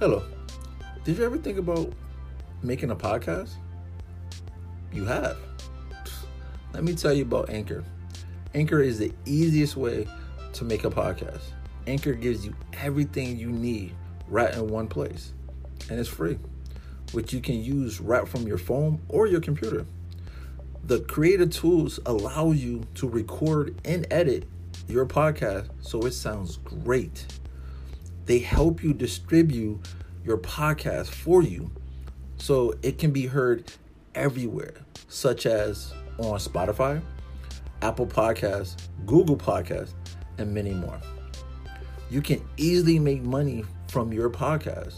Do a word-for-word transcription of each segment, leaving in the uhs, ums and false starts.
Hello. Did you ever think about making a podcast? You have. Let me tell you about Anchor. Anchor is the easiest way to make a podcast. Anchor gives you everything you need right in one place, and it's free, which you can use right from your phone or your computer. The creative tools allow you to record and edit your podcast so it sounds great. They help you distribute your podcast for you so it can be heard everywhere, such as on Spotify, Apple Podcasts, Google Podcasts, and many more. You can easily make money from your podcast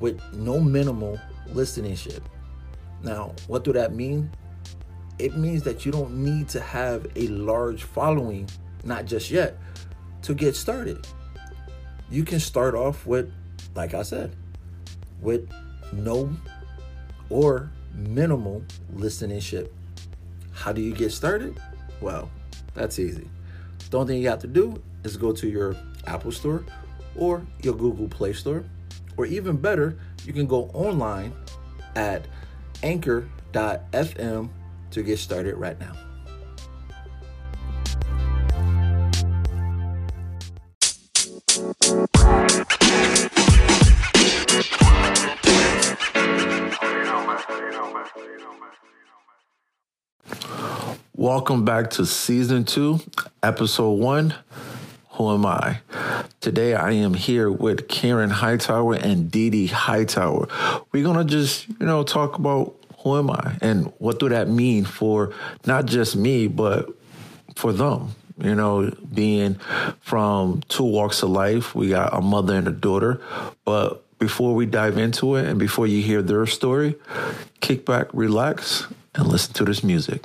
with no minimal listenership. Now, what do that mean? It means that you don't need to have a large following, not just yet, to get started. You can start off with, like I said, with no or minimal listenership. How do you get started? Well, that's easy. The only thing you have to do is go to your Apple Store or your Google Play Store, or even better, you can go online at anchor dot f m to get started right now. Welcome back to season two, episode one. Who am I? Today, I am here with Karen Hightower and Dee Dee Hightower. We're going to just, you know, talk about who am I and what do that mean for not just me, but for them, you know, being from two walks of life. We got a mother and a daughter. But before we dive into it and before you hear their story, kick back, relax, and listen to this music.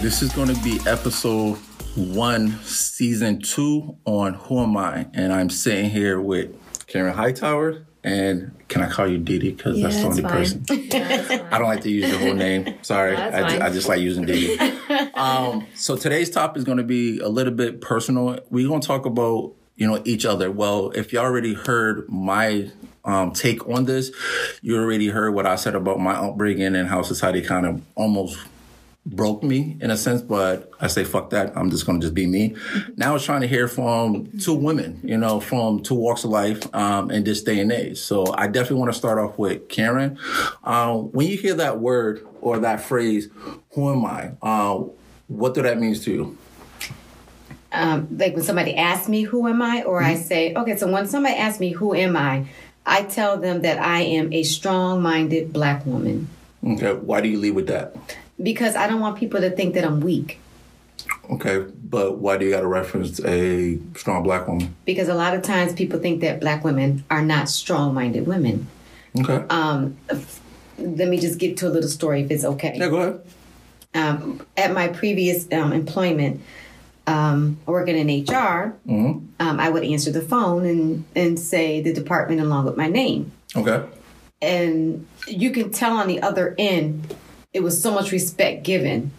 This is going to be episode one, season two on Who Am I? And I'm sitting here with Karen Hightower. And can I call you Dee Dee? Because yeah, that's the only fine. person. I don't like to use your whole name. Sorry. I, d- I just like using Dee Dee. Um, so today's topic is going to be a little bit personal. We're going to talk about, you know, each other. Well, if you already heard my um, take on this, you already heard what I said about my upbringing and how society kind of almost broke me in a sense, but I say, fuck that. I'm just going to just be me. Now I was trying to hear from two women, you know, from two walks of life um, in this day and age. So I definitely want to start off with Karen. Uh, when you hear that word or that phrase, who am I? Uh, what do that mean to you? Um, like when somebody asks me, who am I? Or mm-hmm. I say, okay, so when somebody asks me, who am I? I tell them that I am a strong-minded Black woman. Okay. Why do you lead with that? Because I don't want people to think that I'm weak. Okay, but why do you got to reference a strong Black woman? Because a lot of times people think that Black women are not strong-minded women. Okay. Um, let me just get to a little story if it's okay. Yeah, go ahead. Um, at my previous um, employment, um, working in H R, mm-hmm. um, I would answer the phone and, and say the department along with my name. Okay. And you can tell on the other end, it was so much respect given.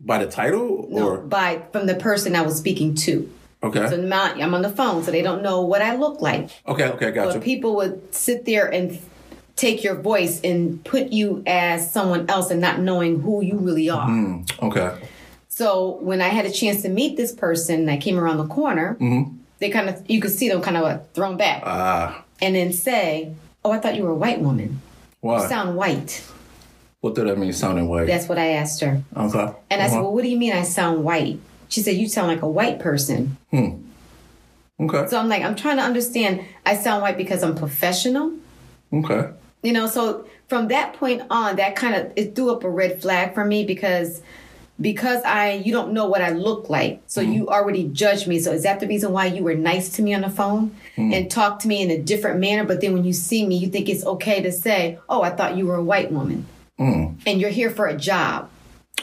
By the title? Or no, by from the person I was speaking to. Okay. So now I'm on the phone, so they don't know what I look like. Okay, okay, gotcha. But people would sit there and take your voice and put you as someone else and not knowing who you really are. Mm, okay. So when I had a chance to meet this person, I came around the corner, mm-hmm. they kind of, you could see them kind of like thrown back uh, and then say, oh, I thought you were a white woman. Why? You sound white. What did that mean, sounding white? That's what I asked her. Okay. And uh-huh. I said, well, what do you mean I sound white? She said, you sound like a white person. Hmm. Okay. So I'm like, I'm trying to understand. I sound white because I'm professional. Okay. You know, so from that point on, that kind of, it threw up a red flag for me because... Because I, you don't know what I look like. So mm. you already judged me. So is that the reason why you were nice to me on the phone mm. and talked to me in a different manner? But then when you see me, you think it's okay to say, oh, I thought you were a white woman. Mm. And you're here for a job.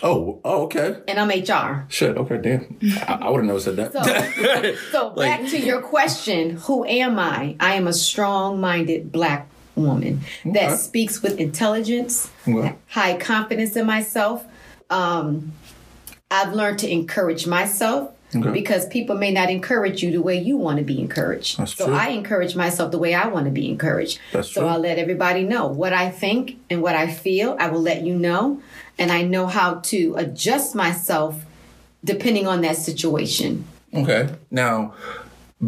Oh, oh, okay. And I'm H R. Shit, okay, damn. I, I would have never said that. So, so like, back to your question, who am I? I am a strong-minded Black woman okay. that speaks with intelligence, okay. high confidence in myself. Um, I've learned to encourage myself okay. because people may not encourage you the way you want to be encouraged. That's so true. I encourage myself the way I want to be encouraged. That's so true. I'll let everybody know what I think and what I feel. I will let you know. And I know how to adjust myself depending on that situation. Okay. Now,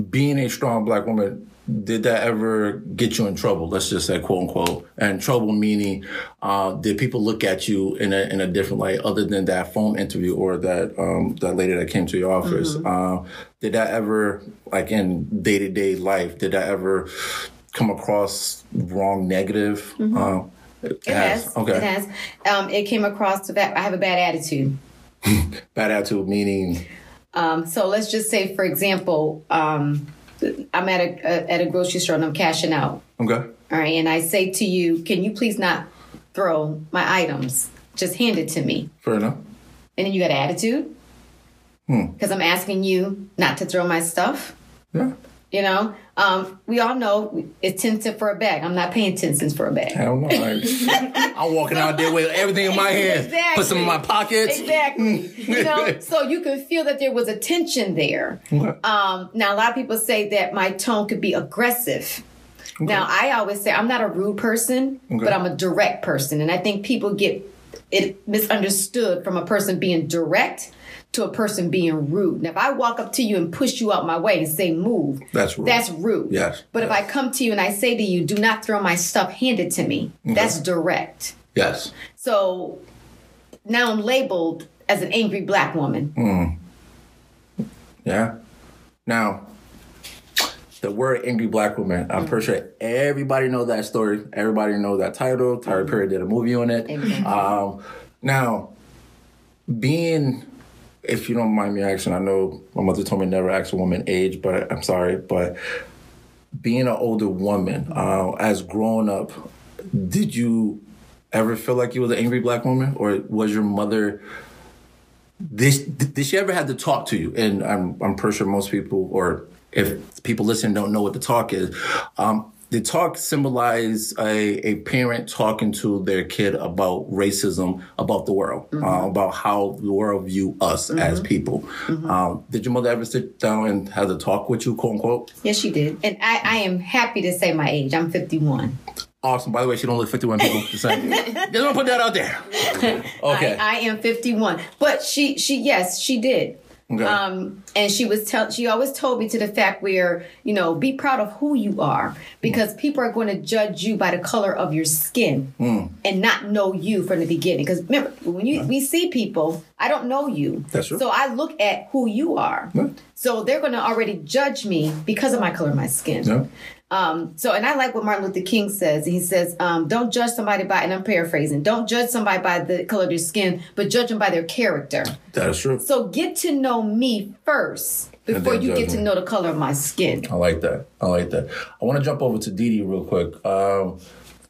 being a strong Black woman, did that ever get you in trouble? Let's just say, quote unquote, and trouble meaning, uh, did people look at you in a in a different light other than that phone interview or that um, that lady that came to your office? Mm-hmm. Uh, did that ever, like in day to day life, did that ever come across wrong, negative? Mm-hmm. Uh, it, it has. has. Okay. It has. Um, it came across to that I have a bad attitude. Bad attitude meaning. Um, so let's just say, for example. Um, I'm at a, a at a grocery store and I'm cashing out. Okay. All right. And I say to you, can you please not throw my items? Just hand it to me. Fair enough. And then you got an attitude? Because hmm. I'm asking you not to throw my stuff? Yeah. You know? Um, we all know it's ten cents for a bag. I'm not paying ten cents for a bag. Hell no. I'm walking out there with everything in my hands. Exactly. Put some in my pockets. Exactly. You know, so you could feel that there was a tension there. Okay. Um, now, a lot of people say that my tone could be aggressive. Okay. Now, I always say I'm not a rude person, okay. but I'm a direct person. And I think people get it misunderstood from a person being direct to a person being rude. Now, if I walk up to you and push you out my way and say, move, that's rude. That's rude. Yes. But yes. if I come to you and I say to you, do not throw my stuff, hand it to me, okay. that's direct. Yes. So now I'm labeled as an angry Black woman. Mm. Yeah. Now, the word angry Black woman, I'm mm-hmm. pretty sure everybody knows that story. Everybody knows that title. Tyler Perry did a movie on it. Mm-hmm. Um, now, being... If you don't mind me asking, I know my mother told me never ask a woman age, but I'm sorry. But being an older woman, uh, as growing up, did you ever feel like you was an angry Black woman? Or was your mother, did, did she ever have to talk to you? And I'm, I'm pretty sure most people, or if people listening don't know what the talk is, um, the talk symbolize a, a parent talking to their kid about racism, about the world, mm-hmm. uh, about how the world view us mm-hmm. as people. Mm-hmm. Um, did your mother ever sit down and have a talk with you, quote unquote? Yes, she did. And I, I am happy to say my age. I'm fifty-one. Awesome. By the way, she don't look fifty-one, people. Just don't put that out there. Okay. I, I am fifty-one. But she, she yes, she did. Okay. Um, and she was tell she always told me to the fact where, you know, be proud of who you are because mm. people are going to judge you by the color of your skin mm. and not know you from the beginning. Because remember, when you, right. we see people, I don't know you. That's true. So I look at who you are. Right. So they're going to already judge me because of my color of my skin. Yeah. Um, so, and I like what Martin Luther King says. He says, um, don't judge somebody by, and I'm paraphrasing, don't judge somebody by the color of their skin, but judge them by their character. That is true. So get to know me first before you get me. to know the color of my skin. I like that. I like that. I want to jump over to Dee Dee real quick. Um,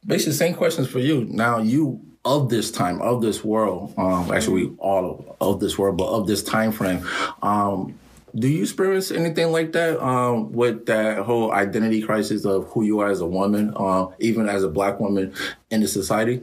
basically, same questions for you. Now, you of this time, of this world, um, actually, we all of this world, but of this time frame, um, do you experience anything like that um, with that whole identity crisis of who you are as a woman, uh, even as a Black woman in the society?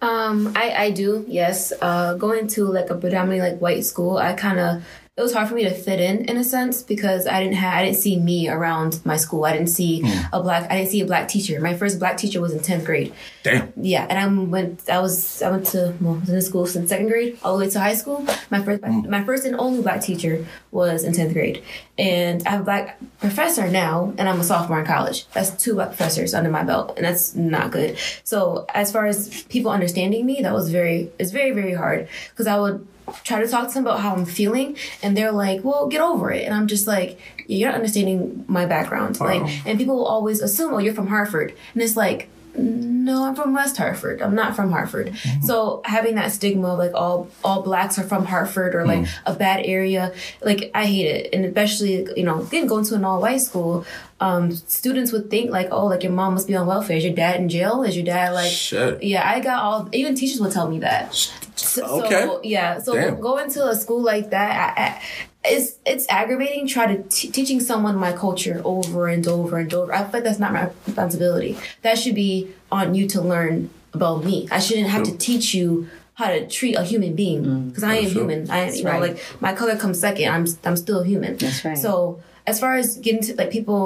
Um, I, I do, yes. Uh, going to like a predominantly like white school, I kind of it was hard for me to fit in, in a sense, because I didn't have, I didn't see me around my school. I didn't see mm. a black, I didn't see a black teacher. My first black teacher was in tenth grade. Damn. Yeah. And I went, I was, I went to, well, I was in the school since second grade all the way to high school. My first, mm. my first and only black teacher was in tenth grade. And I have a black professor now, and I'm a sophomore in college. That's two black professors under my belt, and that's not good. So as far as people understanding me, that was very, it's very, very hard, because I would try to talk to them about how I'm feeling, and they're like, well, get over it. And I'm just like, you're not understanding my background. Wow. Like, and people will always assume, oh, you're from Hartford. And it's like, no, I'm from West Hartford. I'm not from Hartford. Mm-hmm. So having that stigma of like all all blacks are from Hartford, or like mm. a bad area, like I hate it. And especially, you know, again, going to an all-white school, um, students would think like, oh, like your mom must be on welfare. Is your dad in jail? Is your dad like... Shit. Yeah, I got all... Even teachers would tell me that. So, okay. So, yeah. So Damn. going to a school like that... I, I, It's it's aggravating. Try to t- teaching someone my culture over and over and over. I feel like that's not my responsibility. That should be on you to learn about me. I shouldn't have to teach you how to treat a human being, because I am human. I you know like my color comes second. I'm I'm still human. That's right. So as far as getting to like people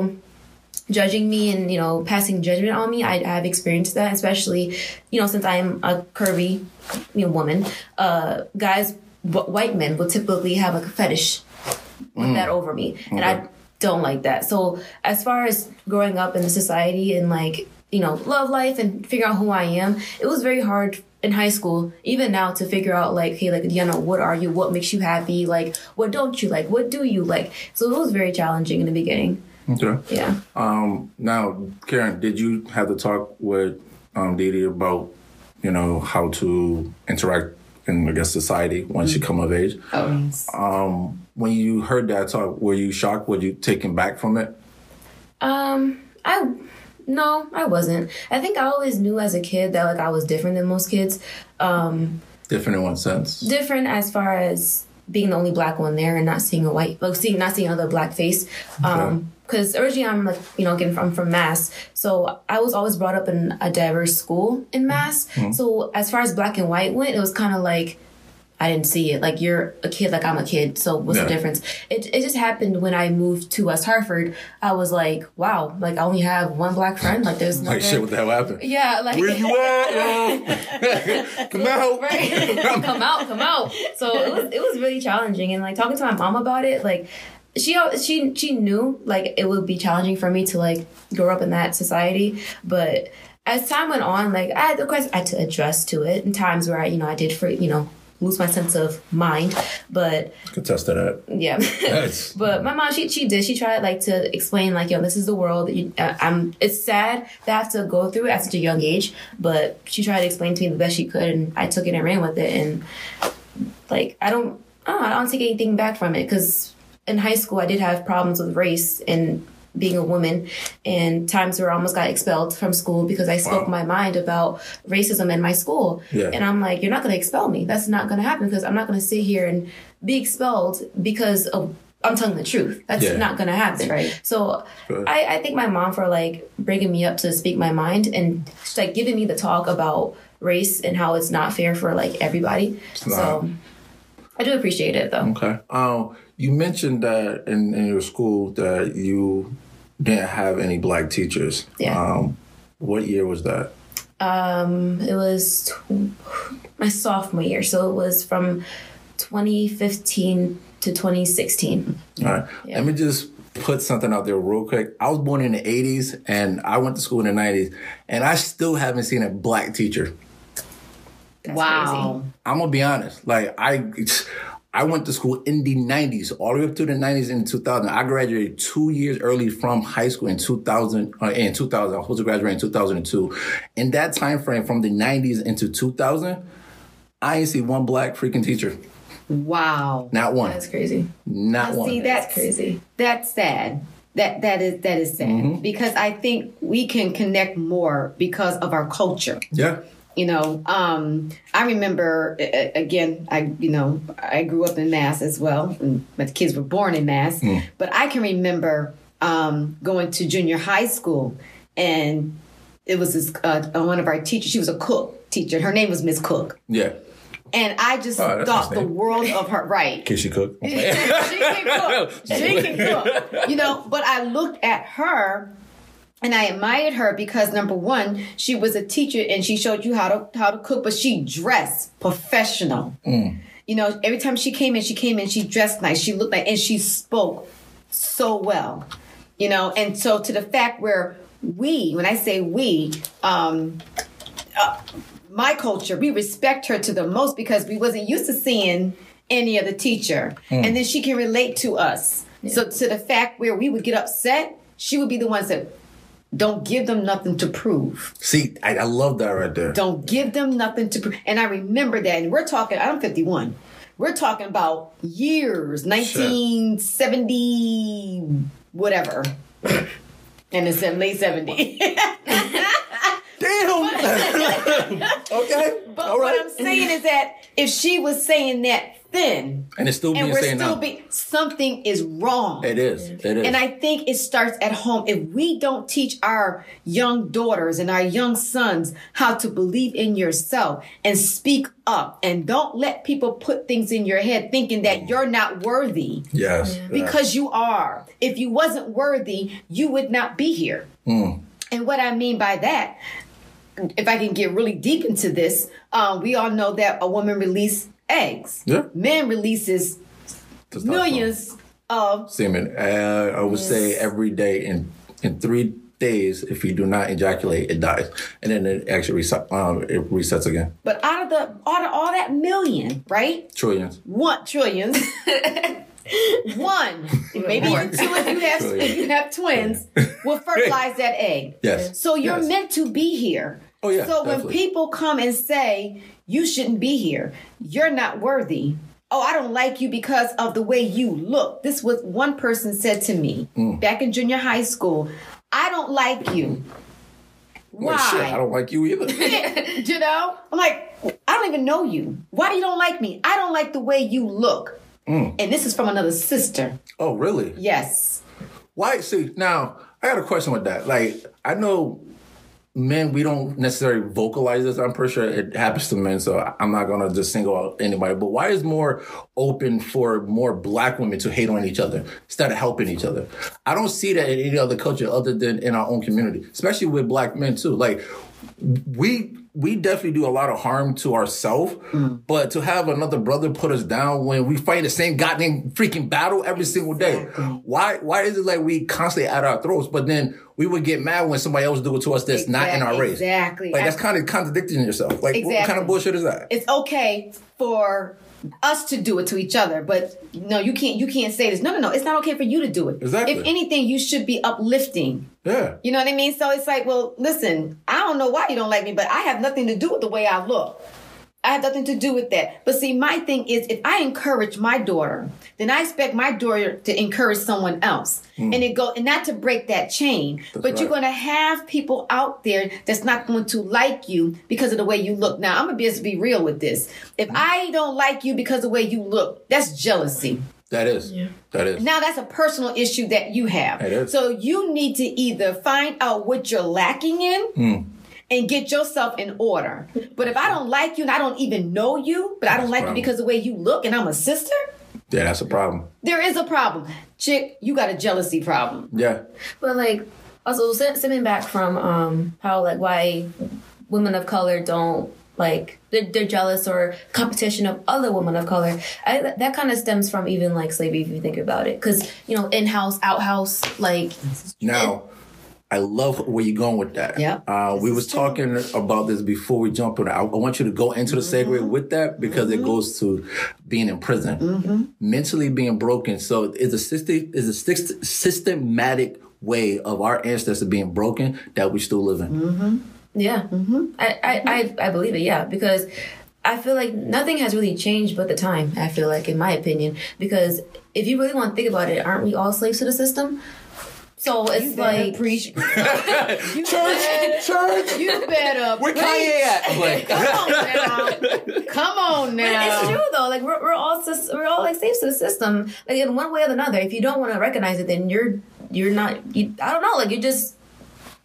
judging me and, you know, passing judgment on me, I have experienced that, especially, you know, since I am a curvy, you know, woman. Uh, guys. But white men will typically have like a fetish with mm. that over me. And okay. I don't like that. So as far as growing up in the society and like, you know, love life and figure out who I am, it was very hard in high school, even now, to figure out like, hey, like, you know, what are you? What makes you happy? Like, what don't you like? What do you like? So it was very challenging in the beginning. Okay. Yeah. Um, now, Karen, did you have to talk with um, Dee Dee about, you know, how to interact in, I guess, society once mm-hmm. you come of age? Oh, yes. Um, when you heard that talk, were you shocked? Were you taken back from it? Um, I, no, I wasn't. I think I always knew as a kid that, like, I was different than most kids. Um, different in what sense? Different as far as being the only black one there and not seeing a white, like, seeing, not seeing another black face. Um, okay. Because originally I'm like, you know, again, I'm from Mass. So I was always brought up in a diverse school in Mass. Mm-hmm. So as far as black and white went, it was kind of like, I didn't see it. Like, you're a kid, like I'm a kid. So what's yeah. the difference? It it just happened when I moved to West Hartford. I was like, wow, like I only have one black friend. Like, there's no. Like, shit, what the hell happened? Yeah. Like, where you at? Come out. Right. Come out, come out. So it was, it was really challenging. And like talking to my mom about it, like, She she she knew like it would be challenging for me to like grow up in that society, but as time went on, like I of course I had to adjust to it. In times where I you know I did for you know lose my sense of mind, but I could test that out. Yeah, nice. But my mom she she did she tried like to explain like yo this is the world. You, uh, I'm it's sad that I have to go through it at such a young age, but she tried to explain to me the best she could, and I took it and ran with it. And like I don't I don't, I don't take anything back from it, because in high school, I did have problems with race and being a woman, and times where I almost got expelled from school because I spoke wow. my mind about racism in my school. Yeah. And I'm like, you're not going to expel me. That's not going to happen, because I'm not going to sit here and be expelled because of, I'm telling the truth. That's yeah. not going to happen. Right. So sure. I, I thank my mom for like bringing me up to speak my mind and just, like giving me the talk about race and how it's not fair for like everybody. Wow. So I do appreciate it though. Okay. Um, You mentioned that in, in your school that you didn't have any black teachers. Yeah. Um, what year was that? Um, it was tw- my sophomore year. So it was from twenty fifteen to twenty sixteen. All right. Yeah. Let me just put something out there real quick. I was born in the eighties and I went to school in the nineties, and I still haven't seen a black teacher. That's wow. Crazy. I'm going to be honest. Like, I... I went to school in the nineties, all the way up to the nineties and two thousand. I graduated two years early from high school in two thousand. Uh, in two thousand, I was supposed to graduate in two thousand two. In that time frame, from the nineties into two thousand, I ain't see one black freaking teacher. Wow, not one. That's crazy. Not now, one. See, that's, that's crazy. That's sad. That that is that is sad mm-hmm. because I think we can connect more because of our culture. Yeah. You know, um, I remember, again, I, you know, I grew up in Mass as well. And my kids were born in Mass. Mm. But I can remember um, going to junior high school, and it was this, uh, one of our teachers. She was a cook teacher. Her name was Miss Cook. Yeah. And I just oh, thought the world of her, right? Can she cook? she can cook. She can cook. You know, but I looked at her and I admired her because, number one, she was a teacher and she showed you how to how to cook, but she dressed professional. Mm. You know, every time she came in, she came in, she dressed nice, she looked nice, and she spoke so well. You know, and so to the fact where we, when I say we, um, uh, my culture, we respect her to the most because we wasn't used to seeing any other teacher. Mm. And then she can relate to us. Yeah. So to the fact where we would get upset, she would be the ones that don't give them nothing to prove. See, I, I love that right there. Don't give them nothing to prove. And I remember that. And we're talking, I'm fifty-one. We're talking about years, nineteen seventy, sure. Whatever. And it's in late seventies. Damn. Okay. But all right. What I'm saying is that if she was saying that then, and it's still being and we're saying still now. Be, something is wrong. It is. It is. And I think it starts at home. If we don't teach our young daughters and our young sons how to believe in yourself and speak up and don't let people put things in your head thinking that you're not worthy. Yes. Yeah. Because you are. If you wasn't worthy, you would not be here. Mm. And what I mean by that, if I can get really deep into this, um, we all know that a woman releases eggs. Yeah. Men releases millions of semen. Uh, I would yes. say every day in in three days, if you do not ejaculate, it dies, and then it actually resets, um, it resets again. But out of the out of all that million, right? Trillions. What trillions? One, maybe even two if you have if you have twins, will fertilize that egg. Yes. So you're yes. meant to be here. Oh yeah. So definitely. When people come and say you shouldn't be here, you're not worthy. Oh, I don't like you because of the way you look. This was one person said to me mm. back in junior high school. I don't like you. Why? Well, shit, I don't like you either. You know, I'm like, I don't even know you. Why do you don't like me? I don't like the way you look. Mm. And this is from another sister. Oh, really? Yes. Why? See, now, I got a question with that. Like, I know men, we don't necessarily vocalize this. I'm pretty sure it happens to men, so I'm not going to just single out anybody. But why is more open for more black women to hate on each other instead of helping each other? I don't see that in any other culture other than in our own community, especially with black men, too. Like, we... We definitely do a lot of harm to ourselves, mm. but to have another brother put us down when we fight the same goddamn freaking battle every single day. Why Why is it like we constantly at our throats, but then we would get mad when somebody else do it to us that's exactly, not in our race? Exactly. Like, that's kind of contradicting yourself. Like, exactly. What kind of bullshit is that? It's okay for us to do it to each other, but no, you can't you can't say this. No, no, no. It's not okay for you to do it. Exactly. If anything, you should be uplifting. Yeah. You know what I mean? So it's like, well, listen, I don't know why you don't like me, but I have nothing to do with the way I look. I have nothing to do with that. But see, my thing is, if I encourage my daughter, then I expect my daughter to encourage someone else. Mm. And it go, and not to break that chain. That's but right. You're going to have people out there that's not going to like you because of the way you look. Now, I'm going to just be real with this. If mm. I don't like you because of the way you look, that's jealousy. That is. Yeah. That is. Now, that's a personal issue that you have. It is. So you need to either find out what you're lacking in mm. and get yourself in order. But if I don't like you and I don't even know you, but that's I don't like you because of the way you look and I'm a sister. Yeah, that's a problem. There is a problem. Chick, you got a jealousy problem. Yeah. But like, also stemming back from um, how like why women of color don't like they're, they're jealous or competition of other women of color. I, that kind of stems from even like slavery if you think about it. Because, you know, in-house, out-house, like. Now, I love where you're going with that. Yeah. Uh, we was talking about this before we jump in. I, I want you to go into the segue mm-hmm. with that because mm-hmm. it goes to being in prison, mm-hmm. mentally being broken. So it's a system, it's a syst- systematic way of our ancestors being broken that we still live in. Mm-hmm. Yeah, mm-hmm. I, I, I, I believe it, yeah, because I feel like nothing has really changed but the time, I feel like, in my opinion, because if you really want to think about it, aren't we all slaves to the system? So it's you like... Preach. you church, better, church. You better Where Kanye at? Like, come on now. Come on now. But it's true, though. Like, we're, we're all we're all like slaves to the system, like, in one way or another. If you don't want to recognize it, then you're, you're not... You, I don't know, like, you're just...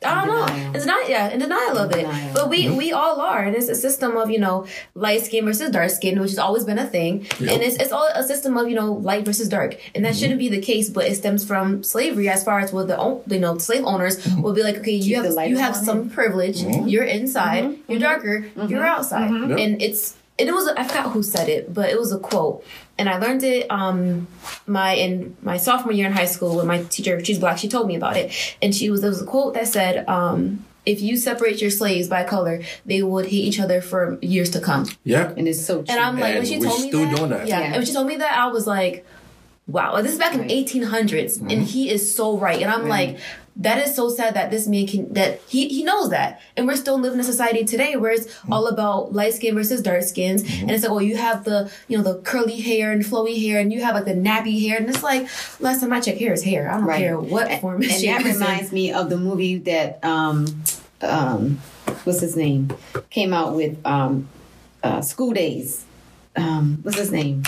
I don't know. It's not, yeah, in denial of it. But we we all are. And it's a system of, you know, light skin versus dark skin, which has always been a thing. Yep. And it's it's all a system of, you know, light versus dark. And that mm-hmm. shouldn't be the case, but it stems from slavery as far as what the, you know, slave owners will be like, okay, you have you have some in. privilege. Mm-hmm. You're inside. Mm-hmm. You're darker. Mm-hmm. You're outside. Mm-hmm. Yep. And it's, and it was, I forgot who said it, but it was a quote. And I learned it um, my in my sophomore year in high school when my teacher, she's black, she told me about it. And she was, there was a quote that said, um, if you separate your slaves by color, they would hate each other for years to come. Yeah. And it's so true. And I'm like, and when she told me still that, doing that. Yeah, yeah. And when she told me that, I was like, wow, this is back in the eighteen hundreds. Mm-hmm. And he is so right. And I'm mm-hmm. like, that is so sad that this man can, that he, he knows that. And we're still living in a society today where it's mm-hmm. all about light skin versus dark skins. Mm-hmm. And it's like, oh, you have the, you know, the curly hair and flowy hair, and you have like the nappy hair. And it's like, last time I checked, hair is hair. I don't right. care what and, form it is. And that reminds me of the movie that, um, um, what's his name? Came out with, um, uh, School Daze. Um, what's his name?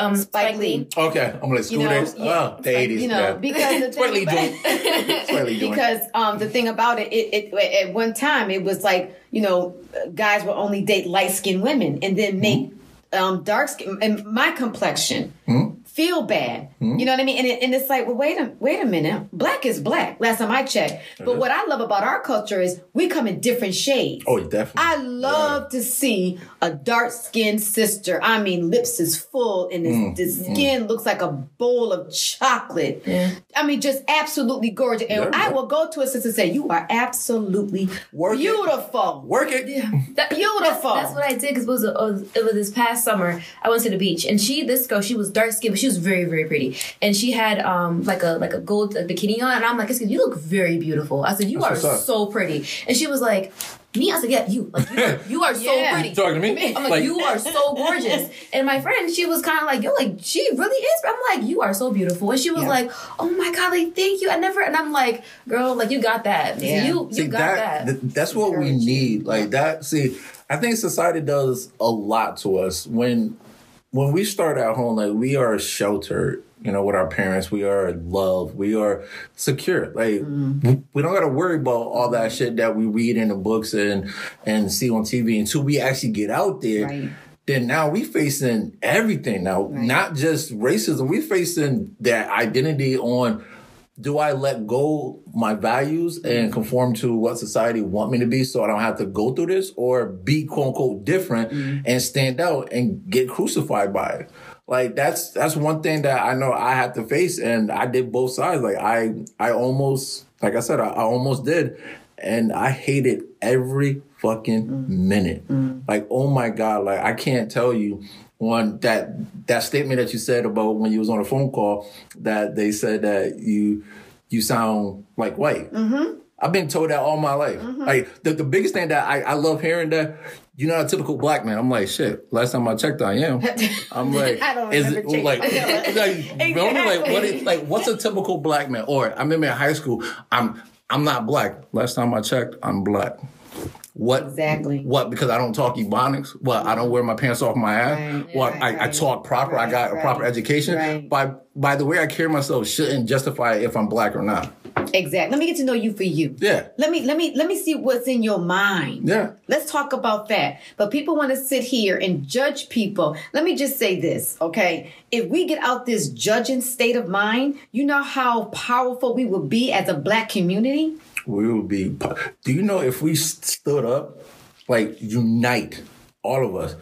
Um, Spike Lee. Okay, I'm gonna School Daze. Oh, the eighties. You know, because the thing, doing. doing. Because um, the thing about it, it, it, at one time it was like, you know, guys would only date light skinned women and then make mm-hmm. um, dark skin and my complexion mm-hmm. feel bad. Mm-hmm. You know what I mean? And it, and it's like, well, wait a wait a minute. Black is black. Last time I checked. But mm-hmm. what I love about our culture is we come in different shades. Oh, definitely. I love yeah. to see a dark-skinned sister. I mean, lips is full, and this, mm. this skin mm. looks like a bowl of chocolate. Mm. I mean, just absolutely gorgeous. And yeah, I yeah. will go to a sister and say, "You are absolutely Work beautiful." It. Work it, yeah. that, beautiful. That's, that's what I did because it was a, it was this past summer. I went to the beach, and she, this girl, she was dark-skinned, but she was very, very pretty, and she had um like a like a gold a bikini on, and I'm like, "You look very beautiful." I said, "You that's are so pretty," and she was like. Me, I said, yeah, you. Like, you are, you are so yeah. pretty. You talking to me? I'm like, like, you are so gorgeous. And my friend, she was kind of like, yo, like, she really is. I'm like, you are so beautiful. And she was yeah. like, oh my God, like, thank you. I never, and I'm like, girl, like, you got that. Yeah. You, you see, got that. that. Th- that's what girl, we need. Like, yeah. that, see, I think society does a lot to us. When, when we start at home, like, we are sheltered. You know, with our parents, we are loved, we are secure. Like, mm-hmm. we don't got to worry about all that shit that we read in the books and and see on T V until we actually get out there. Right. Then now we facing everything now, right. not just racism. We facing that identity on, do I let go my values and conform to what society want me to be so I don't have to go through this or be quote unquote different mm-hmm. and stand out and get crucified by it. Like, that's that's one thing that I know I had to face, and I did both sides. Like, I I almost, like I said, I, I almost did, and I hated every fucking mm. minute. Mm. Like, oh my God, like, I can't tell you one, that that statement that you said about when you was on a phone call that they said that you you sound like white. Mm-hmm. I've been told that all my life. Mm-hmm. Like, the, the biggest thing that I, I love hearing that, you're not a typical black man. I'm like, shit, last time I checked, I am. I'm like, I don't is it, like, like, exactly. like, what is, like, what's a typical black man? Or I remember in high school, I'm I'm not black. Last time I checked, I'm black. What? Exactly. What? Because I don't talk Ebonics. What? I don't wear my pants off my ass. Right, what? Right, I, right. I talk proper. Right, I got right. a proper education. Right. By by the way I carry myself shouldn't justify if I'm black or not. Exactly. Let me get to know you for you. Yeah. Let me let me let me see what's in your mind. Yeah. Let's talk about that. But people want to sit here and judge people. Let me just say this, okay? If we get out this judging state of mind, you know how powerful we will be as a black community. We would be. Do you know if we stood up, like, unite, all of us?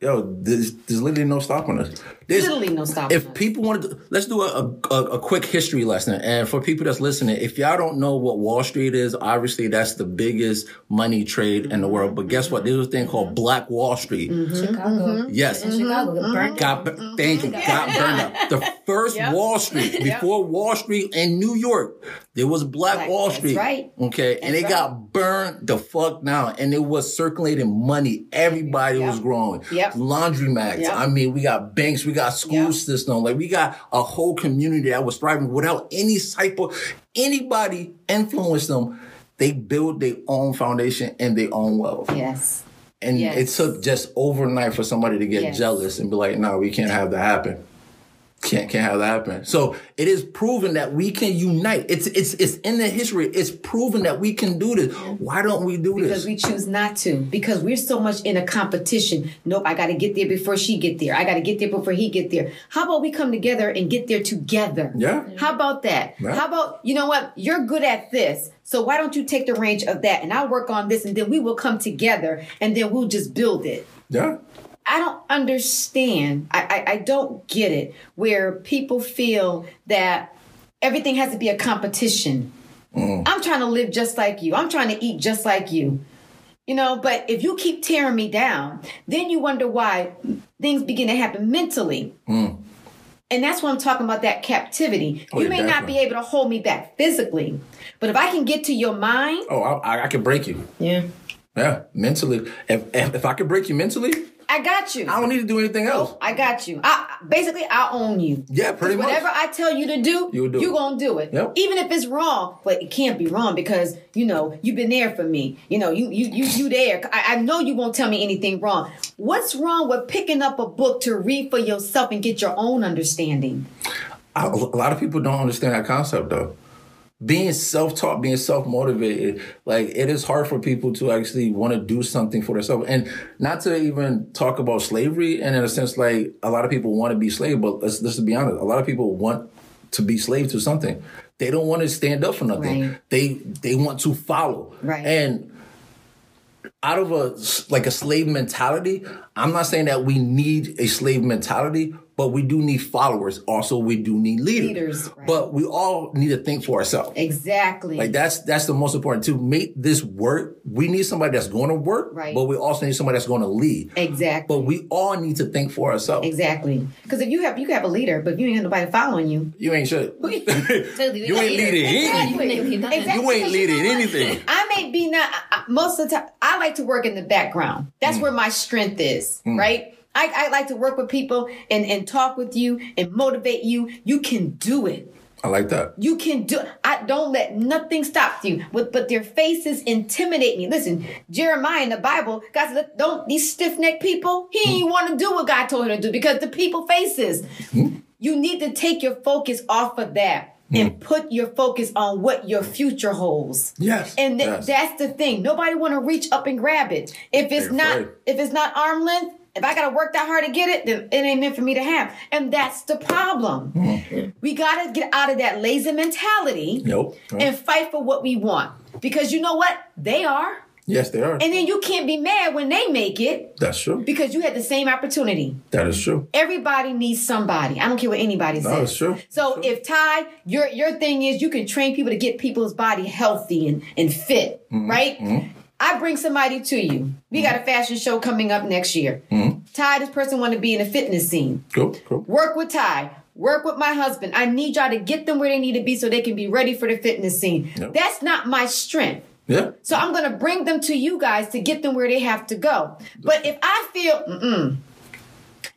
Yo, there's, there's literally no stopping us. There's literally no stopping us. If people want to, let's do a, a a quick history lesson. And for people that's listening, if y'all don't know what Wall Street is, obviously that's the biggest money trade mm-hmm. in the world. But guess what? There's a thing called mm-hmm. Black Wall Street. Mm-hmm. Chicago. Yes. In Chicago. Mm-hmm. Burned got, mm-hmm. Thank you. Got burned up. The first yep. Wall Street. Before yep. Wall Street in New York, there was Black, Black Wall Street. That's right. Okay. That's and it right. got burned the fuck down. And it was circulating money. Everybody yep. was growing. Yep. Laundromats. Yep. I mean, we got banks, we got school yep. system, like we got a whole community that was thriving without any type of anybody influence them. They build their own foundation and their own wealth. Yes. And yes. it took just overnight for somebody to get yes. jealous and be like, no, we can't have that happen. Can't can't have that happen. So it is proven that we can unite. It's it's it's in the history. It's proven that we can do this. Why don't we do because this? Because we choose not to. Because we're so much in a competition. Nope, I got to get there before she get there. I got to get there before he get there. How about we come together and get there together? Yeah. How about that? Yeah. How about, you know what? You're good at this. So why don't you take the range of that? And I'll work on this and then we will come together and then we'll just build it. Yeah. I don't understand. I, I, I don't get it where people feel that everything has to be a competition. Mm. I'm trying to live just like you. I'm trying to eat just like you. You know, but if you keep tearing me down, then you wonder why things begin to happen mentally. Mm. And that's what I'm talking about, that captivity. Oh, you may definitely not be able to hold me back physically, but if I can get to your mind. Oh, I, I can break you. Yeah. Yeah, mentally. If, if, if I can break you mentally. I got you. I don't need to do anything else. Oh, I got you. I basically I own you. Yeah, pretty much. Whatever I tell you to do, you'll do you're gonna do it. Yep. Even if it's wrong, but it can't be wrong because you know you've been there for me. You know you you you you there. I, I know you won't tell me anything wrong. What's wrong with picking up a book to read for yourself and get your own understanding? I, a lot of people don't understand that concept though. Being self-taught, being self-motivated, like it is hard for people to actually want to do something for themselves. And not to even talk about slavery, and in a sense, like a lot of people want to be slaves, but let's, let's be honest, a lot of people want to be slaves to something. They don't want to stand up for nothing. Right. They they want to follow. Right. And out of a like a slave mentality, I'm not saying that we need a slave mentality. But we do need followers. Also, we do need leaders. leaders right. But we all need to think for ourselves. Exactly. Like that's that's the most important. To make this work, we need somebody that's going to work. Right. But we also need somebody that's going to lead. Exactly. But we all need to think for ourselves. Exactly. Because if you have you have a leader, but if you ain't got nobody following you, you ain't shit. you, ain't exactly. you ain't leading anything. Exactly. You ain't leading anything. I may be not. I, most of the time, I like to work in the background. That's mm. where my strength is. Mm. Right. I, I like to work with people and, and talk with you and motivate you. You can do it. I like that. You can do it. I don't let nothing stop you. But, but their faces intimidate me. Listen, Jeremiah in the Bible, God said, don't these stiff-necked people, he didn't mm. want to do what God told him to do because the people faces. Mm. You need to take your focus off of that. Mm. And put your focus on what your future holds. Yes, and th- yes. that's the thing. Nobody want to reach up and grab it. If it's They're not, afraid. if it's not arm length, if I got to work that hard to get it, then it ain't meant for me to have. And that's the problem. Mm-hmm. We got to get out of that lazy mentality nope. Nope. and fight for what we want. Because you know what? They are. Yes, they are. And then you can't be mad when they make it. That's true. Because you had the same opportunity. That is true. Everybody needs somebody. I don't care what anybody says. That's true. So that's true. If Ty, your your thing is you can train people to get people's body healthy and, and fit, mm-hmm. right? Mm-hmm. I bring somebody to you. We got a fashion show coming up next year. Mm-hmm. Ty, this person want to be in the fitness scene. Cool, cool. Work with Ty. Work with my husband. I need y'all to get them where they need to be so they can be ready for the fitness scene. Yep. That's not my strength. Yeah. So I'm going to bring them to you guys to get them where they have to go. But if I feel, mm-mm,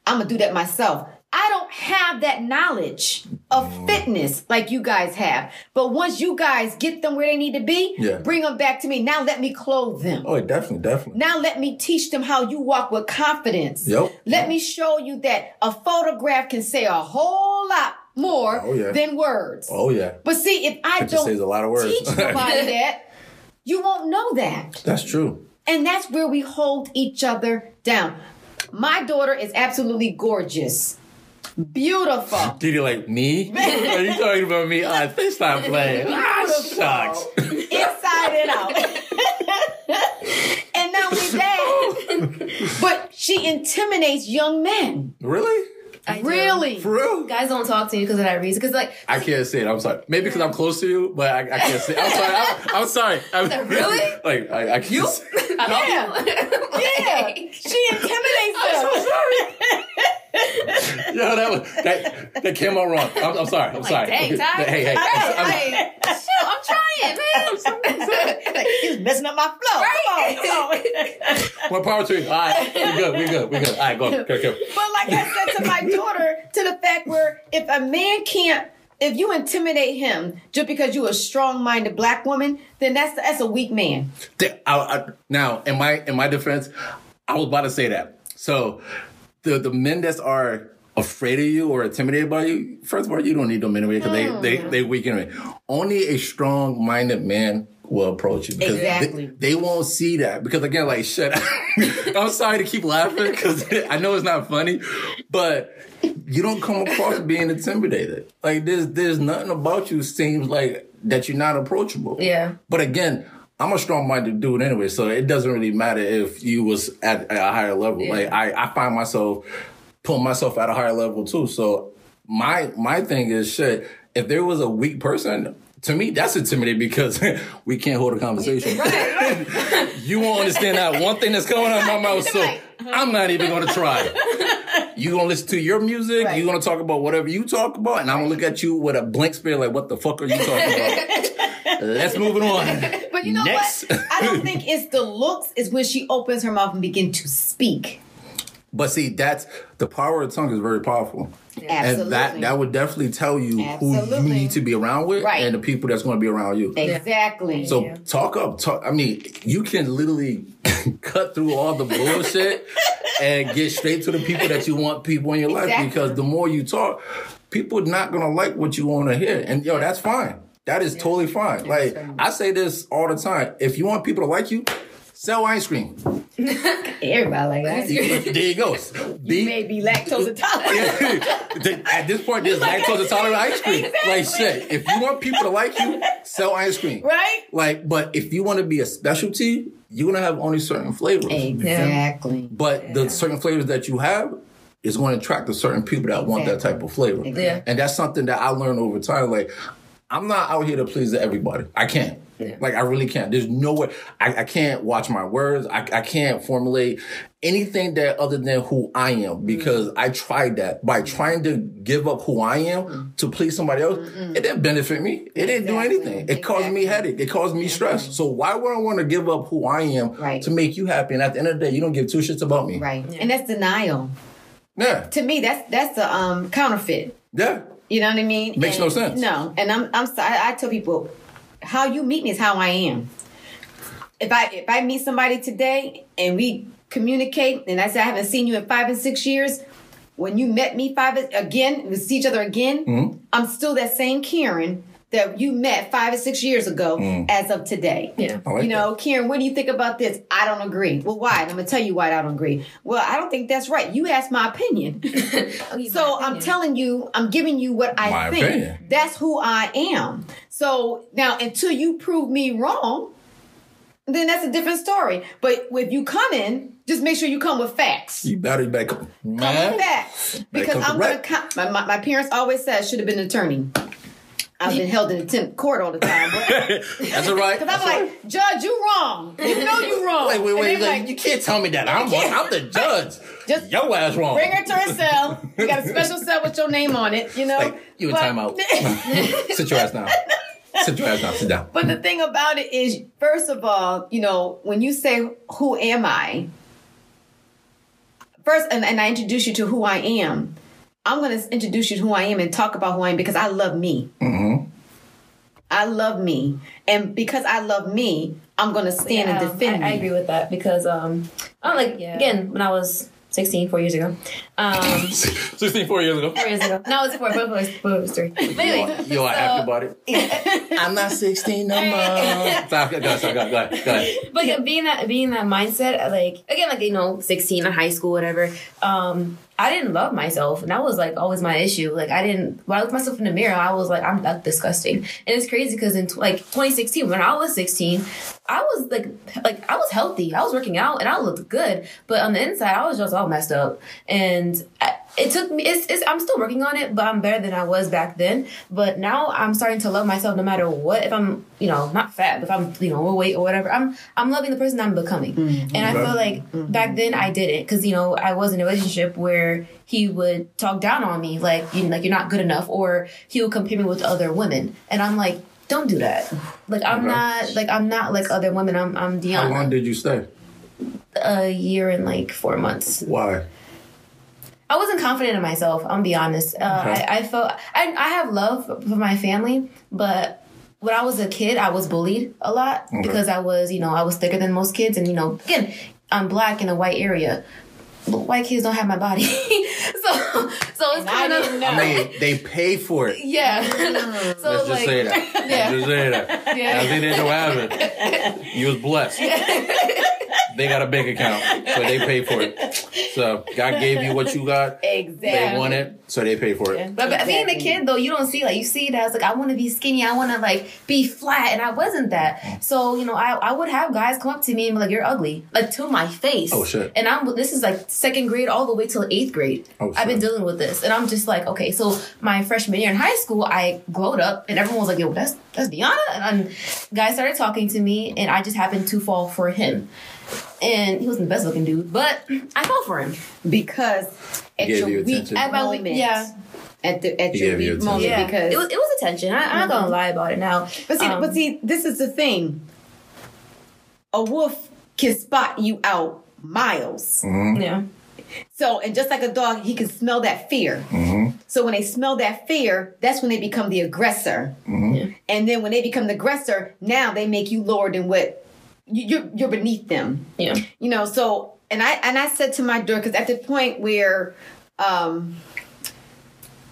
I'm going to do that myself. I don't have that knowledge of fitness like you guys have. But once you guys get them where they need to be, yeah. bring them back to me. Now let me clothe them. Oh, definitely, definitely. Now let me teach them how you walk with confidence. Yep. Let yep. me show you that a photograph can say a whole lot more oh, yeah. than words. Oh, yeah. But see, if I it don't says a lot of words. teach somebody that, you won't know that. That's true. And that's where we hold each other down. My daughter is absolutely gorgeous. Beautiful. Did you like me? Are you talking about me? Uh, this time playing. Ah, sucks. Inside and out. And now we dad. But she intimidates young men. Really? I really? Do. For real? Guys don't talk to you because of that reason. Because like I can't say it. I'm sorry. Maybe because I'm close to you, but I, I can't say it. I'm sorry. I'm, I'm sorry. I'm, that really? Like I, I can't. You? Say it. Yeah. Like, yeah. She intimidates us. I'm so sorry. Yo, that was that, that came out wrong. I'm, I'm sorry. I'm, I'm like, sorry. Dang, Ty. Hey, hey. Right, I'm, I'm, I'm trying, man. I'm sorry, I'm sorry. Like, he's messing up my flow. Right? Come on, come on. One power to you. All right, we're good. We're good. We're good. All right, go. Go, go. But like I said to my daughter, to the fact where if a man can't, if you intimidate him just because you're a strong-minded black woman, then that's that's a weak man. I, I, now, in my in my defense, I was about to say that. So. The the men that are afraid of you or intimidated by you, first of all, you don't need them anyway because no. they, they, they weaken it. Only a strong-minded man will approach you. Because exactly. They, they won't see that. Because, again, like, shit, I'm sorry to keep laughing because I know it's not funny, but you don't come across being intimidated. Like, there's, there's nothing about you seems like that you're not approachable. Yeah. But, again, I'm a strong-minded dude anyway, so it doesn't really matter if you was at, at a higher level. Yeah. Like, I, I find myself... put myself at a higher level too. So my my thing is shit. If there was a weak person, to me that's intimidating because we can't hold a conversation. Right. You won't understand that one thing that's coming out of my mouth. So I'm not even gonna try. You gonna listen to your music, right. You gonna talk about whatever you talk about, and I'm gonna look at you with a blank stare like what the fuck are you talking about? Let's move it on. But you know Next. What? I don't think it's the looks, it's when she opens her mouth and begin to speak. But see, that's the power of the tongue is very powerful. Absolutely. And that, that would definitely tell you Absolutely. Who you need to be around with right. and the people that's going to be around you. Exactly. So yeah. talk up. Talk, I mean, you can literally cut through all the bullshit and get straight to the people that you want people in your exactly. life. Because the more you talk, people are not going to like what you want to hear. And, yo, that's fine. That is yeah. totally fine. Yeah, like, so. I say this all the time. If you want people to like you, sell ice cream. Everybody like ice cream. There you go. Be, you may be lactose intolerant. At this point, there's lactose intolerant ice cream. Exactly. Like shit. If you want people to like you, sell ice cream. Right? Like, but if you want to be a specialty, you're gonna have only certain flavors. Exactly. But yeah. the certain flavors that you have is going to attract the certain people that exactly. want that type of flavor. Exactly. And that's something that I learned over time. Like, I'm not out here to please everybody. I can't. Yeah. Like, I really can't. There's no way. I, I can't watch my words. I, I can't formulate anything that other than who I am because mm-hmm. I tried that. By trying to give up who I am mm-hmm. to please somebody else, mm-hmm. it didn't benefit me. It didn't exactly. do anything. It exactly. caused me headache. It caused me mm-hmm. stress. So why would I want to give up who I am right. to make you happy? And at the end of the day, you don't give two shits about me. Right. Yeah. And that's denial. Yeah. To me, that's that's a um, counterfeit. Yeah. You know what I mean? Makes and, no sense. No. And I'm I'm sorry. I, I tell people... how you meet me is how I am. If I if I meet somebody today and we communicate and I say I haven't seen you in five and six years, when you met me five again, we see each other again, mm-hmm. I'm still that same Karen that you met five or six years ago mm. as of today. Yeah. Like you know, that. Karen, what do you think about this? I don't agree. Well, why? And I'm going to tell you why I don't agree. Well, I don't think that's right. You asked my opinion. oh, so my I'm opinion. Telling you, I'm giving you what I my think. Opinion. That's who I am. So now until you prove me wrong, then that's a different story. But if you come in, just make sure you come with facts. You better be back. Come with facts. Because I'm going to come. My, my, my parents always said I should have been an attorney. I've been held in contempt court all the time. That's all right. Because I'm like, right. Judge, you wrong. You know you wrong. Wait, wait, wait. Like, you can't tell me that. I'm wrong. I'm the judge. Just your ass wrong. Bring her to her cell. You got a special cell with your name on it, you know. Like, you in but- time out. Sit your ass down. Sit your ass down. Sit down. But the thing about it is, first of all, you know, when you say, who am I? First, and, and I introduce you to who I am. I'm going to introduce you to who I am and talk about who I am because I love me. Mm-hmm. I love me. And because I love me, I'm going to stand yeah, and defend I, me. I agree with that because, um, I'm like, yeah. again, when I was sixteen, four years ago. Um, sixteen, four years ago. Four years ago. No, it was four, but it was three. But anyway. You are so, happy about it? Yeah. I'm not sixteen no more. Sorry, go ahead, sorry, go ahead, go ahead. But yeah, being that being that mindset, like, again, like, you know, sixteen in high school, whatever, um, I didn't love myself. And that was, like, always my issue. Like, I didn't, when I looked myself in the mirror, I was like, I'm that's disgusting. And it's crazy because in, like, twenty sixteen, when I was sixteen, I was, like, like I was healthy. I was working out, and I looked good. But on the inside, I was just all messed up. And I, it took me, it's, it's, I'm still working on it, but I'm better than I was back then. But now I'm starting to love myself no matter what. If I'm, you know, not fat, but if I'm, you know, overweight or whatever, I'm I'm loving the person I'm becoming. Mm-hmm. And I feel like mm-hmm. back then I didn't because, you know, I was in a relationship where he would talk down on me like, you know, like you're not good enough, or he would compare me with other women. And I'm like, don't do that. Like, I'm okay. not like I'm not like other women. I'm, I'm Deanna. How long did you stay? A year and like four months. Why? I wasn't confident in myself. I'm gonna be honest. Uh, okay. I, I felt I, I have love for my family, but when I was a kid, I was bullied a lot okay. because I was, you know, I was thicker than most kids, and you know, again, I'm black in a white area. white kids don't have my body. so so it's kind of I mean, they pay for it. Yeah. Mm. So Let's just like, say that. Yeah. Let's just say that. Yeah. I think they don't have it. You was blessed. Yeah. They got a bank account, so they pay for it. So God gave you what you got. Exactly. They want it, so they pay for it. Yeah. But, but exactly. being a kid, though, you don't see, like, you see that. It's like, I want to be skinny. I want to, like, be flat. And I wasn't that. So, you know, I, I would have guys come up to me and be like, you're ugly. Like, to my face. Oh, shit. And I'm, this is, like, second grade all the way till eighth grade. Oh, shit. I've been dealing with this. And I'm just like, okay. So my freshman year in high school, I glowed up. And everyone was like, yo, that's, that's Deanna. And I'm, guys started talking to me. And I just happened to fall for him. And he wasn't the best looking dude, but I fell for him because at your weak moment, yeah, at the at your weak moment, yeah. because it was it was attention. I, I'm not gonna lie about it now. But see, um, but see, this is the thing: a wolf can spot you out miles. Mm-hmm. Yeah. So, and just like a dog, he can smell that fear. Mm-hmm. So when they smell that fear, that's when they become the aggressor. Mm-hmm. Yeah. And then when they become the aggressor, now they make you lower than what. You're you're beneath them, yeah. You know, so and I and I said to my daughter, because at the point where, um,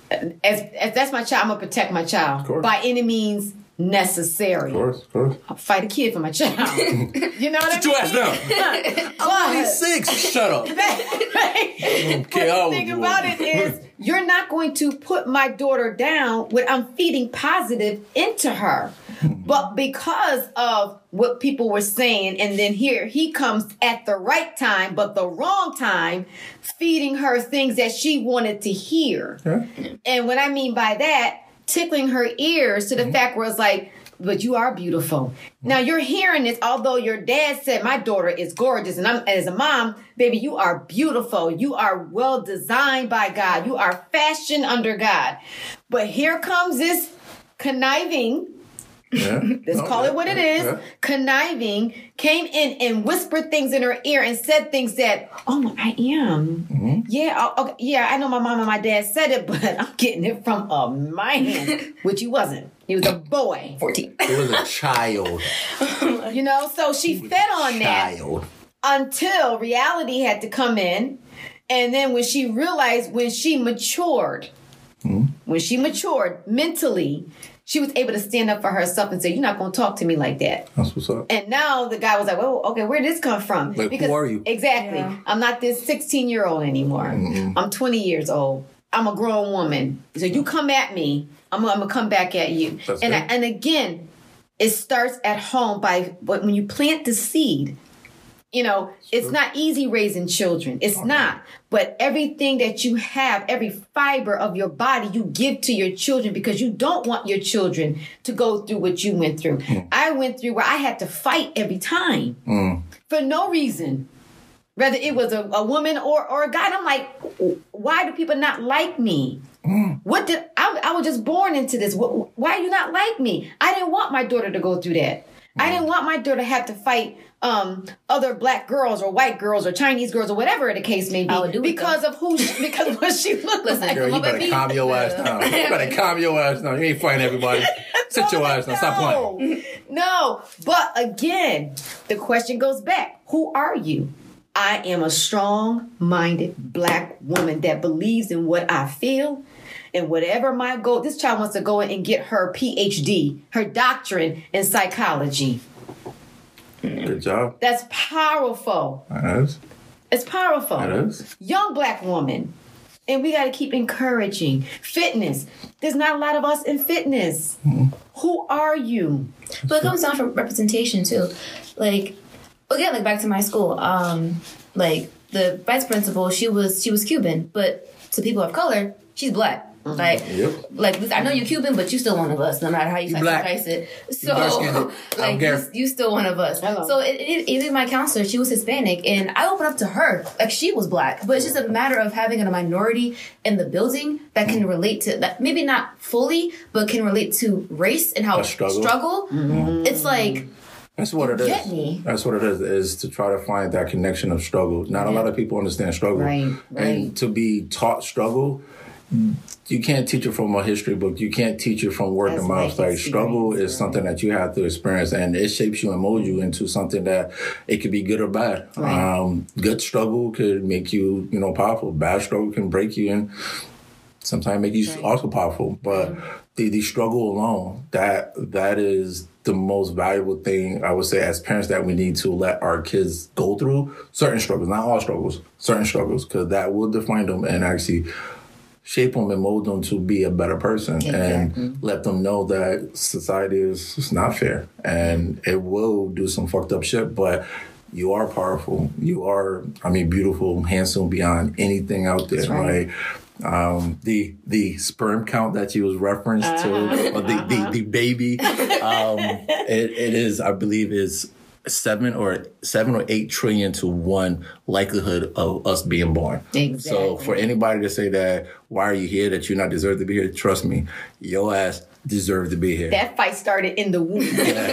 as as that's my child, I'm gonna protect my child by any means necessary. Of course, of course. I'll fight a kid for my child. You know what I mean? Sit your ass down. I'm only six. Shut up. Okay, the thing about it is, you're not going to put my daughter down when I'm feeding positive into her. But because of what people were saying, and then here he comes at the right time, but the wrong time, feeding her things that she wanted to hear. Yeah. And what I mean by that, tickling her ears to the mm-hmm. fact where it's like, but you are beautiful. Mm-hmm. Now you're hearing this, although your dad said, my daughter is gorgeous. And I'm, as a mom, baby, you are beautiful. You are well designed by God. You are fashioned under God. But here comes this conniving. Yeah. Let's no, call yeah, it what it is. Yeah. Conniving came in and whispered things in her ear and said things that, oh, I am. Mm-hmm. Yeah, okay, yeah, I know my mom and my dad said it, but I'm getting it from a man, which he wasn't. He was a boy. fourteen. He was a child. You know, so she he fed on child. That until reality had to come in. And then when she realized, when she matured, mm-hmm. when she matured mentally, she was able to stand up for herself and say, you're not going to talk to me like that. That's what's up. And now the guy was like, well, okay, where did this come from? Like, because, who are you? Exactly. Yeah. I'm not this sixteen-year-old anymore. Mm-hmm. I'm twenty years old. I'm a grown woman. So you come at me, I'm, I'm going to come back at you. That's and I, and again, it starts at home by when you plant the seed. You know, it's not easy raising children. It's not. But everything that you have, every fiber of your body, you give to your children because you don't want your children to go through what you went through. Mm. I went through where I had to fight every time mm. for no reason. Whether it was a, a woman or, or a guy. And I'm like, why do people not like me? Mm. What did I, I was just born into this. Why are you not like me? I didn't want my daughter to go through that. I didn't want my daughter to have to fight um, other black girls or white girls or Chinese girls or whatever the case may be because of who she, because of what she looked like. Girl, you better calm your ass down. You better calm your ass down. You ain't fighting everybody. Sit your ass down. Stop playing. No, but again, the question goes back. Who are you? I am a strong-minded black woman that believes in what I feel. And whatever my goal, this child wants to go in and get her P H D, her doctorate in psychology. Good job. That's powerful. That is. It's powerful. That is. Young black woman. And we got to keep encouraging. Fitness. There's not a lot of us in fitness. Mm-hmm. Who are you? But it comes down from representation, too. Like, again, like back to my school. Um, like, the vice principal, she was she was Cuban. But to people of color, she's black. Like, yep. like I know you're Cuban, but you still one of us, no matter how you slice it. So, like, you, you still one of us. Hello. So, it, it, even my counselor, she was Hispanic, and I opened up to her. Like, she was black, but it's just a matter of having a minority in the building that can relate to that, maybe not fully, but can relate to race and how struggle. struggle. Mm-hmm. It's like. That's what it is. Me. That's what it is, is to try to find that connection of struggle. Not yeah. a lot of people understand struggle. Right, right. And to be taught struggle. you can't teach it from a history book. You can't teach it from word of mouth. Like, struggle is something that you have to experience, and it shapes you and molds you into something that it could be good or bad. Right. Um, good struggle could make you, you know, powerful. Bad struggle can break you and sometimes make you right. also powerful. But mm-hmm. the, the struggle alone, that that is the most valuable thing, I would say, as parents, that we need to let our kids go through certain struggles, not all struggles, certain struggles, because that will define them and actually shape them and mold them to be a better person. Exactly. And let them know that society is not fair and it will do some fucked up shit, but you are powerful. You are, I mean, beautiful, handsome beyond anything out there. That's right. Like, Um, the the sperm count that you was referenced uh-huh. to, or the, uh-huh. the, the baby, um, it, it is, I believe, is seven or seven or eight trillion to one likelihood of us being born. Exactly. So for anybody to say that, why are you here? That you're not deserved to be here. Trust me, your ass deserved to be here. That fight started in the womb. Yeah.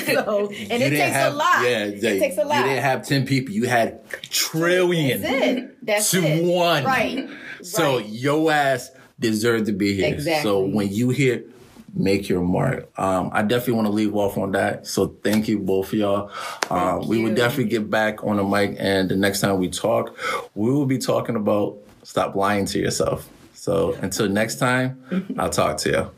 So, and it takes have, a lot. Yeah, it they, takes a lot. You didn't have ten people. You had trillion That's it. That's to it. one. Right. So right. your ass deserved to be here. Exactly. So when you hear, make your mark. Um, I definitely want to leave off on that. So thank you both of y'all. Uh, we will definitely get back on the mic. And the next time we talk, we will be talking about stop lying to yourself. So until next time, I'll talk to you.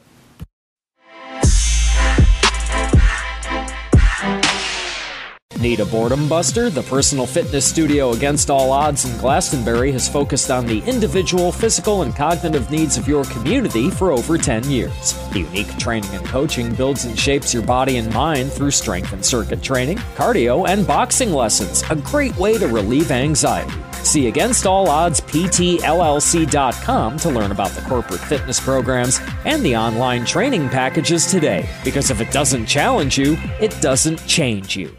Need a boredom buster? The personal fitness studio Against All Odds in Glastonbury has focused on the individual, physical, and cognitive needs of your community for over ten years. The unique training and coaching builds and shapes your body and mind through strength and circuit training, cardio, and boxing lessons, a great way to relieve anxiety. See Against All Odds P T L L C dot com to learn about the corporate fitness programs and the online training packages today, because if it doesn't challenge you, it doesn't change you.